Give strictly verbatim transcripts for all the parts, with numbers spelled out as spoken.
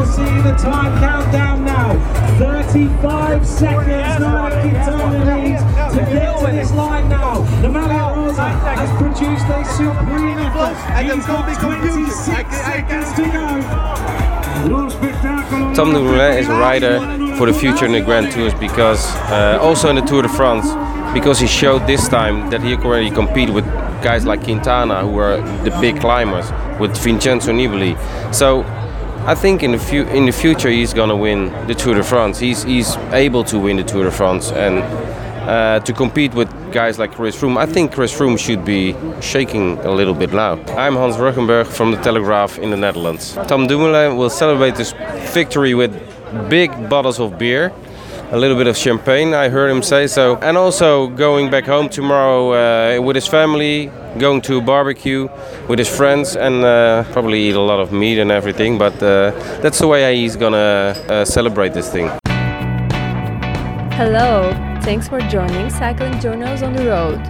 to see the time countdown now. thirty-five seconds, Nairo Quintana needs to get to this line now. The Maglia Rosa has produced a supreme effort. He's got twenty-six seconds to go. Tom Dumoulin is a rider for the future in the Grand Tours, because uh, also in the Tour de France, because he showed this time that he can already compete with guys like Quintana, who are the big climbers, with Vincenzo Nibali. So I think in the fu- in the future he's going to win the Tour de France. He's he's able to win the Tour de France and uh, to compete with guys like Chris Froome. I think Chris Froome should be shaking a little bit now. I'm Hans Rüegg from the Telegraaf in the Netherlands. Tom Dumoulin will celebrate this victory with big bottles of beer, a little bit of champagne, I heard him say so. And also going back home tomorrow uh, with his family, going to a barbecue with his friends, and uh, probably eat a lot of meat and everything, but uh, that's the way he's gonna uh, celebrate this thing. Hello, thanks for joining Cycling Journals on the Road.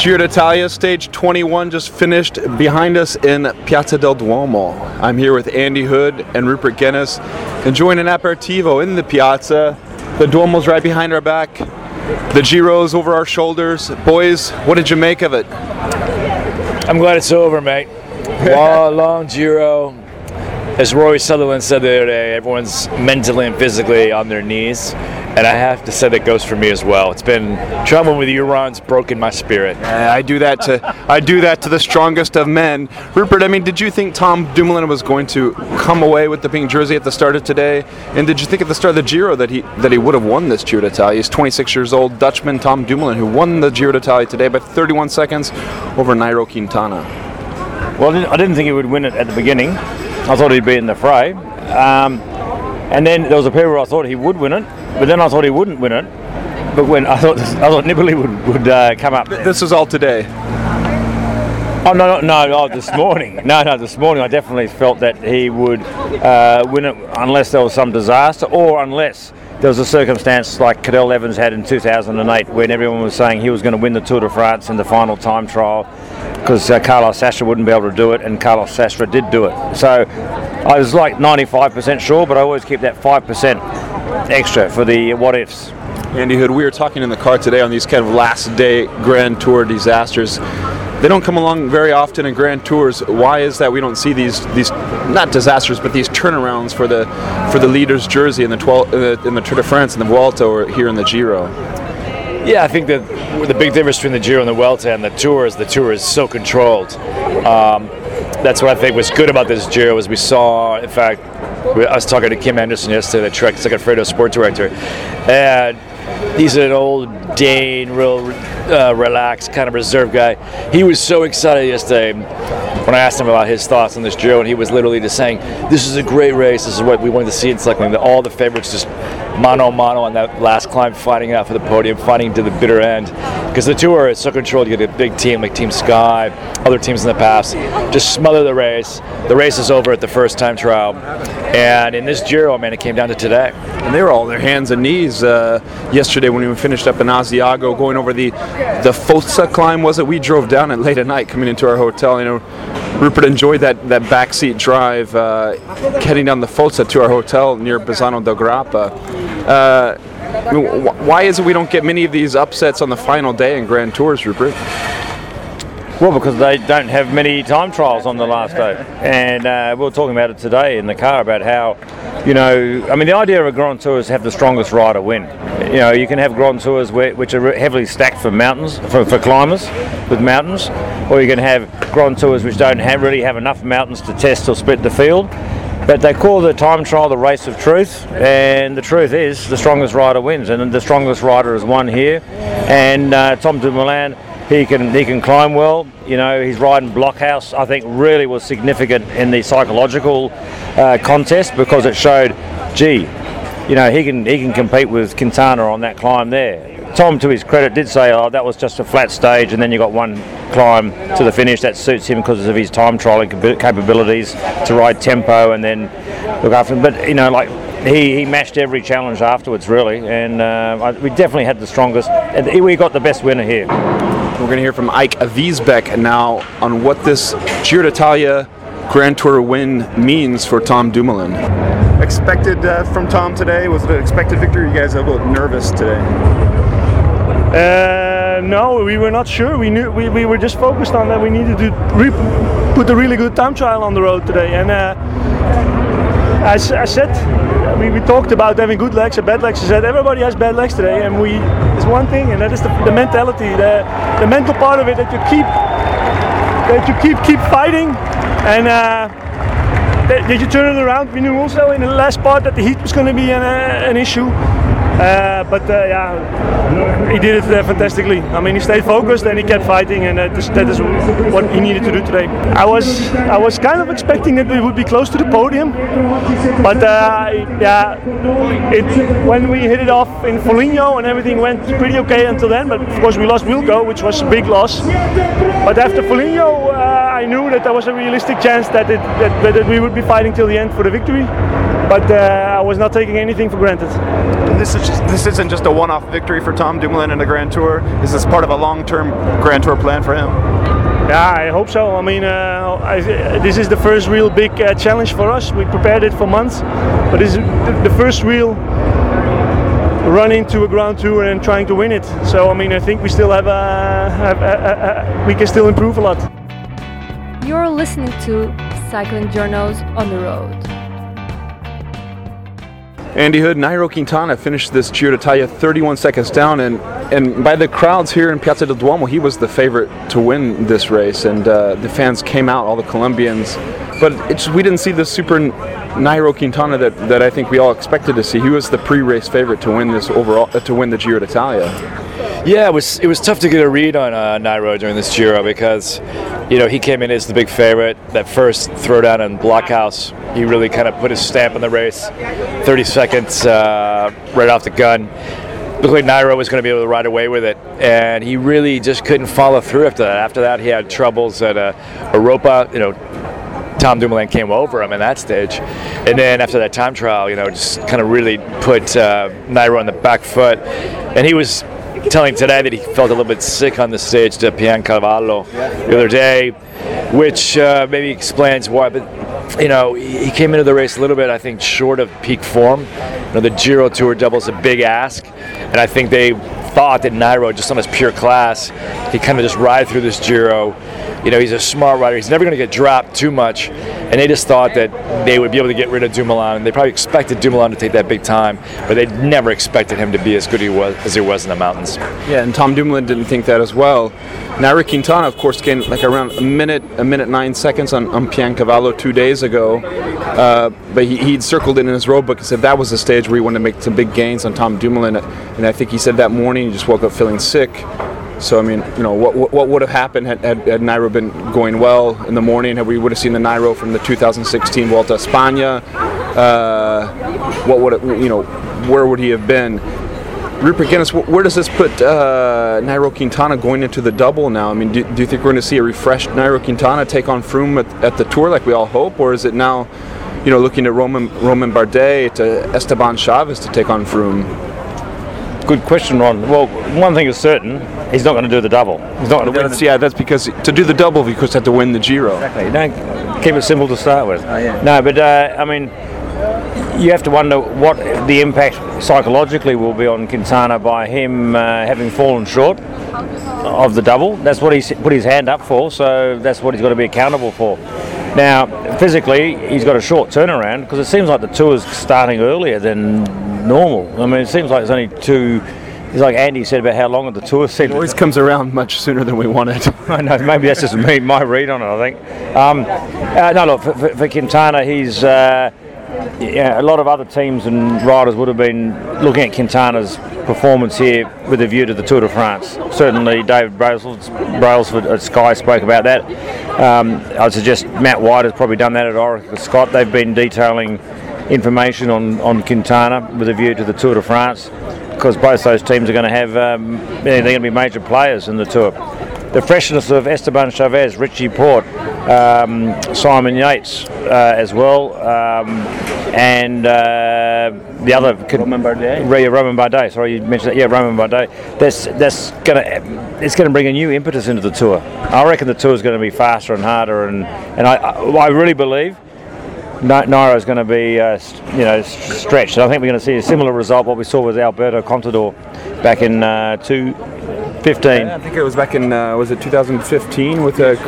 Giro d'Italia stage twenty-one just finished behind us in Piazza del Duomo. I'm here with Andy Hood and Rupert Guinness, enjoying an aperitivo in the piazza. The Duomo's right behind our back, the Giro's over our shoulders. Boys, what did you make of it? I'm glad it's over, mate. Long, long Giro. As Rory Sutherland said the other day, everyone's mentally and physically on their knees. And I have to say that goes for me as well. It's been traveling with you, Ron's broken my spirit. Yeah, I do that to I do that to the strongest of men. Rupert, I mean, did you think Tom Dumoulin was going to come away with the pink jersey at the start of today? And did you think at the start of the Giro that he that he would have won this Giro d'Italia? He's twenty-six years old, Dutchman Tom Dumoulin, who won the Giro d'Italia today by thirty-one seconds over Nairo Quintana. Well, I didn't think he would win it at the beginning. I thought he'd be in the fray. Um, and then there was a period where I thought he would win it, but then I thought he wouldn't win it. But when I thought I thought Nibali would, would uh, come up. This is all today? Oh, no, no, no, oh, this morning. No, no, this morning I definitely felt that he would uh, win it unless there was some disaster, or unless there was a circumstance like Cadell Evans had in two thousand eight, when everyone was saying he was going to win the Tour de France in the final time trial, because uh, Carlos Sastra wouldn't be able to do it, and Carlos Sastra did do it. So I was like ninety-five percent sure, but I always keep that five percent extra for the what-ifs. Andy Hood, we were talking in the car today on these kind of last-day Grand Tour disasters. They don't come along very often in Grand Tours. Why is that we don't see these, these not disasters, but these turnarounds for the for the leader's jersey in the, twel- in the Tour de France and the Vuelta, or here in the Giro? Yeah, I think that the big difference between the Giro and the Vuelta and the Tour is the Tour is so controlled. Um, that's what I think was good about this Giro, is we saw, in fact, I was talking to Kim Anderson yesterday, the Trek Second Fredo sport director, and he's an old Dane, real uh, relaxed, kind of reserved guy. He was so excited yesterday when I asked him about his thoughts on this Giro, and he was literally just saying, this is a great race, this is what we wanted to see in cycling. All the favorites just mano-mano on that last climb, fighting out for the podium, fighting to the bitter end. Because the Tour is so controlled, you get a big team like Team Sky, other teams in the past, just smother the race. The race is over at the first time trial. And in this Giro, man, it came down to today. And they were all on their hands and knees uh, yesterday when we finished up in Asiago, going over the, the Fosa climb, was it? We drove down it late at night coming into our hotel. You know, Rupert enjoyed that, that backseat drive, uh, heading down the Fosa to our hotel near Bassano del Grappa. Uh, why is it we don't get many of these upsets on the final day in Grand Tours, Rupert? Well, because they don't have many time trials on the last day. And uh, we were talking about it today in the car about how, you know, I mean, the idea of a Grand Tour is to have the strongest rider win. You know, you can have Grand Tours where, which are heavily stacked for mountains, for, for climbers with mountains, or you can have Grand Tours which don't have, really have enough mountains to test or split the field. But they call the time trial the race of truth, and the truth is the strongest rider wins, and the strongest rider has won here. And uh, Tom Dumoulin, he can he can climb well. You know, he's riding Blockhouse, I think, really was significant in the psychological uh, contest, because it showed, gee, you know, he can he can compete with Quintana on that climb there. Tom, to his credit, did say, oh, that was just a flat stage, and then you got one climb to the finish that suits him because of his time trialing capabilities to ride tempo and then look after him. But, you know, like, he, he matched every challenge afterwards, really, and uh, I, we definitely had the strongest, and we got the best winner here. We're going to hear from Ike Aviesbeck now on what this Giro d'Italia Grand Tour win means for Tom Dumoulin. Expected uh, from Tom today? Was it an expected victory? You guys are a little nervous today. Uh, no, we were not sure. We knew we, we were just focused on that. We needed to re- put a really good time trial on the road today. And uh, as I said, we, we talked about having good legs and bad legs. I said everybody has bad legs today, and we it's one thing, and that is the, the mentality, the the mental part of it that you keep that you keep keep fighting. And uh, did you turn it around? We knew also in the last part that the heat was going to be an, uh, an issue. Uh, but uh, yeah, he did it uh, fantastically. I mean, he stayed focused and he kept fighting, and uh, that is what he needed to do today. I was I was kind of expecting that we would be close to the podium, but uh, yeah, it, when we hit it off in Foligno and everything went pretty okay until then. But of course we lost Wilco, which was a big loss. But after Foligno, uh, I knew that there was a realistic chance that it that, that we would be fighting till the end for the victory. But uh, I was not taking anything for granted. And this is just, this isn't just a one-off victory for Tom Dumoulin in the Grand Tour. Is this part of a long-term Grand Tour plan for him? Yeah, I hope so. I mean, uh, I, this is the first real big uh, challenge for us. We prepared it for months, but this is the first real run into a Grand Tour and trying to win it. So I mean, I think we still have a, have a, a, a we can still improve a lot. You're listening to Cycling Journals on the Road. Andy Hood, Nairo Quintana finished this Giro d'Italia thirty-one seconds down, and, and by the crowds here in Piazza del Duomo, he was the favorite to win this race, and uh, the fans came out, all the Colombians. But it's, we didn't see the super Nairo Quintana that, that I think we all expected to see. He was the pre-race favorite to win this overall, uh, to win the Giro d'Italia. Yeah, it was it was tough to get a read on uh, Nairo during this Giro because, you know, he came in as the big favorite. That first throwdown in Blockhouse, he really kind of put his stamp on the race. thirty seconds uh, right off the gun. Looked like Nairo was going to be able to ride away with it, and he really just couldn't follow through after that. After that, he had troubles at uh, Europa, you know. Tom Dumoulin came over him in that stage, and then after that time trial, you know, just kind of really put uh, Nairo on the back foot, and he was telling today that he felt a little bit sick on the stage to Piancavallo the other day, which uh, maybe explains why. But you know, he came into the race a little bit, I think, short of peak form. You know, the Giro Tour doubles a big ask, and I think they thought that Nairo, just on his pure class, he kind of just ride through this Giro. You know, he's a smart rider. He's never going to get dropped too much. And they just thought that they would be able to get rid of Dumoulin. And they probably expected Dumoulin to take that big time, but they never expected him to be as good he was, as he was in the mountains. Yeah, and Tom Dumoulin didn't think that as well. Nairo Quintana, of course, gained like around a minute, a minute nine seconds on, on Piancavallo two days ago. Uh, but he, he'd circled it in his road book and said that was the stage where he wanted to make some big gains on Tom Dumoulin. And I think he said that morning he just woke up feeling sick. So I mean, you know, what what, what would have happened had, had, had Nairo been going well in the morning? Had we would have seen the Nairo from the two thousand sixteen Vuelta a España? Uh, what would it, you know? Where would he have been? Rupert Guinness, where does this put uh, Nairo Quintana going into the double now? I mean, do, do you think we're going to see a refreshed Nairo Quintana take on Froome at, at the Tour like we all hope, or is it now, you know, looking to Roman Roman Bardet, to Esteban Chavez to take on Froome? Good question, Ron. Well, one thing is certain, he's not going to do the double. He's not going to win. Yeah, that's because to do the double, you have to win the Giro. Exactly. You don't keep it simple to start with. Oh, yeah. No, but uh, I mean, you have to wonder what the impact psychologically will be on Quintana by him uh, having fallen short of the double. That's what he's put his hand up for, so that's what he's got to be accountable for. Now, physically, he's got a short turnaround because it seems like the Tour's starting earlier than normal. I mean, it seems like it's only two. It's like Andy said about how long of the Tour seemed. It always comes around much sooner than we wanted. I know. Maybe that's just me, my read on it. I think. Um, uh, no, look for, for, for Quintana, he's uh, yeah, a lot of other teams and riders would have been looking at Quintana's performance here with a view to the Tour de France. Certainly, David Brailsford at Sky spoke about that. Um, I'd suggest Matt White has probably done that at Oracle Scott. They've been detailing information on, on Quintana with a view to the Tour de France, because both those teams are going to have um, they're going to be major players in the Tour. the freshness of Esteban Chavez, Richie Porte, um, Simon Yates uh, as well, um, and uh, the other could, Roman Bardet. Roman Bardet. Sorry, you mentioned that. Yeah, Roman Bardet. That's that's gonna it's gonna bring a new impetus into the Tour. I reckon the Tour is going to be faster and harder, and and I I really believe Nairo is going to be, uh, you know, stretched. I think we're going to see a similar result what we saw with Alberto Contador back in uh, two fifteen. I think it was back in uh, was it two thousand fifteen with a,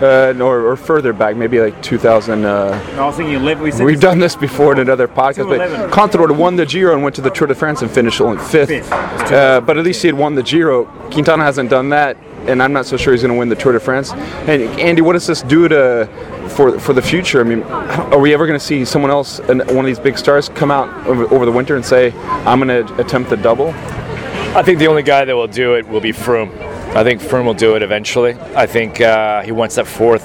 uh, or, or further back, maybe like two thousand. Uh, no, I was thinking eleven. We we've done this before in another podcast, but Contador won the Giro and went to the Tour de France and finished only fifth. fifth. Uh, but at least he had won the Giro. Quintana hasn't done that, and I'm not so sure he's going to win the Tour de France. And Andy, what does this do to for for the future? I mean, are we ever going to see someone else, one of these big stars, come out over, over the winter and say, "I'm going to attempt the double"? I think the only guy that will do it will be Froome. I think Froome will do it eventually. I think uh, he wants that fourth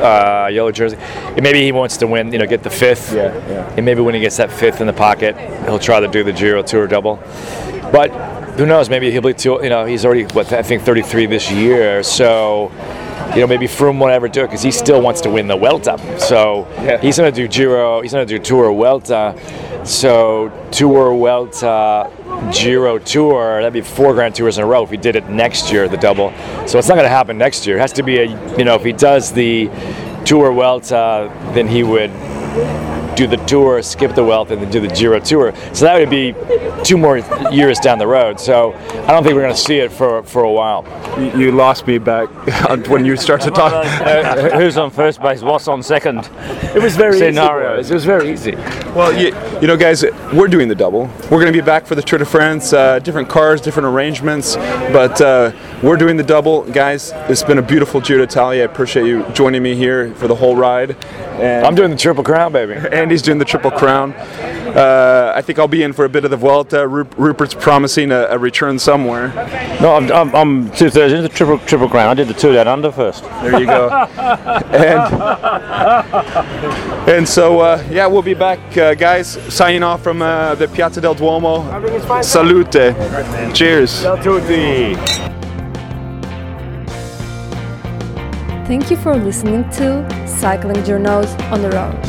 uh, yellow jersey. And maybe he wants to win, you know, get the fifth. Yeah, yeah. And maybe when he gets that fifth in the pocket, he'll try to do the Giro Tour double. But who knows? Maybe he'll be too, you know, he's already, what, I think thirty-three this year. So, you know, maybe Froome won't ever do it because he still wants to win the Vuelta. So yeah. He's going to do Giro, he's going to do Tour Vuelta. So Tour Vuelta, Giro Tour, that'd be four Grand Tours in a row if he did it next year, the double. So it's not going to happen next year. It has to be a, you know, if he does the Tour Vuelta, then he would do the Tour, skip the Vuelta, and then do the Giro Tour. So that would be two more years down the road. So I don't think we're going to see it for for a while. You, you lost me back when you start to talk. uh, who's on first base? What's on second? It was very scenarios. Easy. It was very easy. Well, you, you know, guys, we're doing the double. We're going to be back for the Tour de France. Uh, different cars, different arrangements, but uh, we're doing the double, guys. It's been a beautiful Giro d'Italia. I appreciate you joining me here for the whole ride. And I'm doing the Triple Crown, baby. Andy's doing the Triple Crown. Uh, I think I'll be in for a bit of the Vuelta. Rupert's promising a, a return somewhere. No, I'm, I'm, I'm two thirds into the triple, triple Crown. I did the Two Down Under first. There you go. and and so, uh, yeah, we'll be back, uh, guys. Signing off from uh, the Piazza del Duomo. Salute. Right, cheers. Salute. Thank you for listening to Cycling Journals on the Road.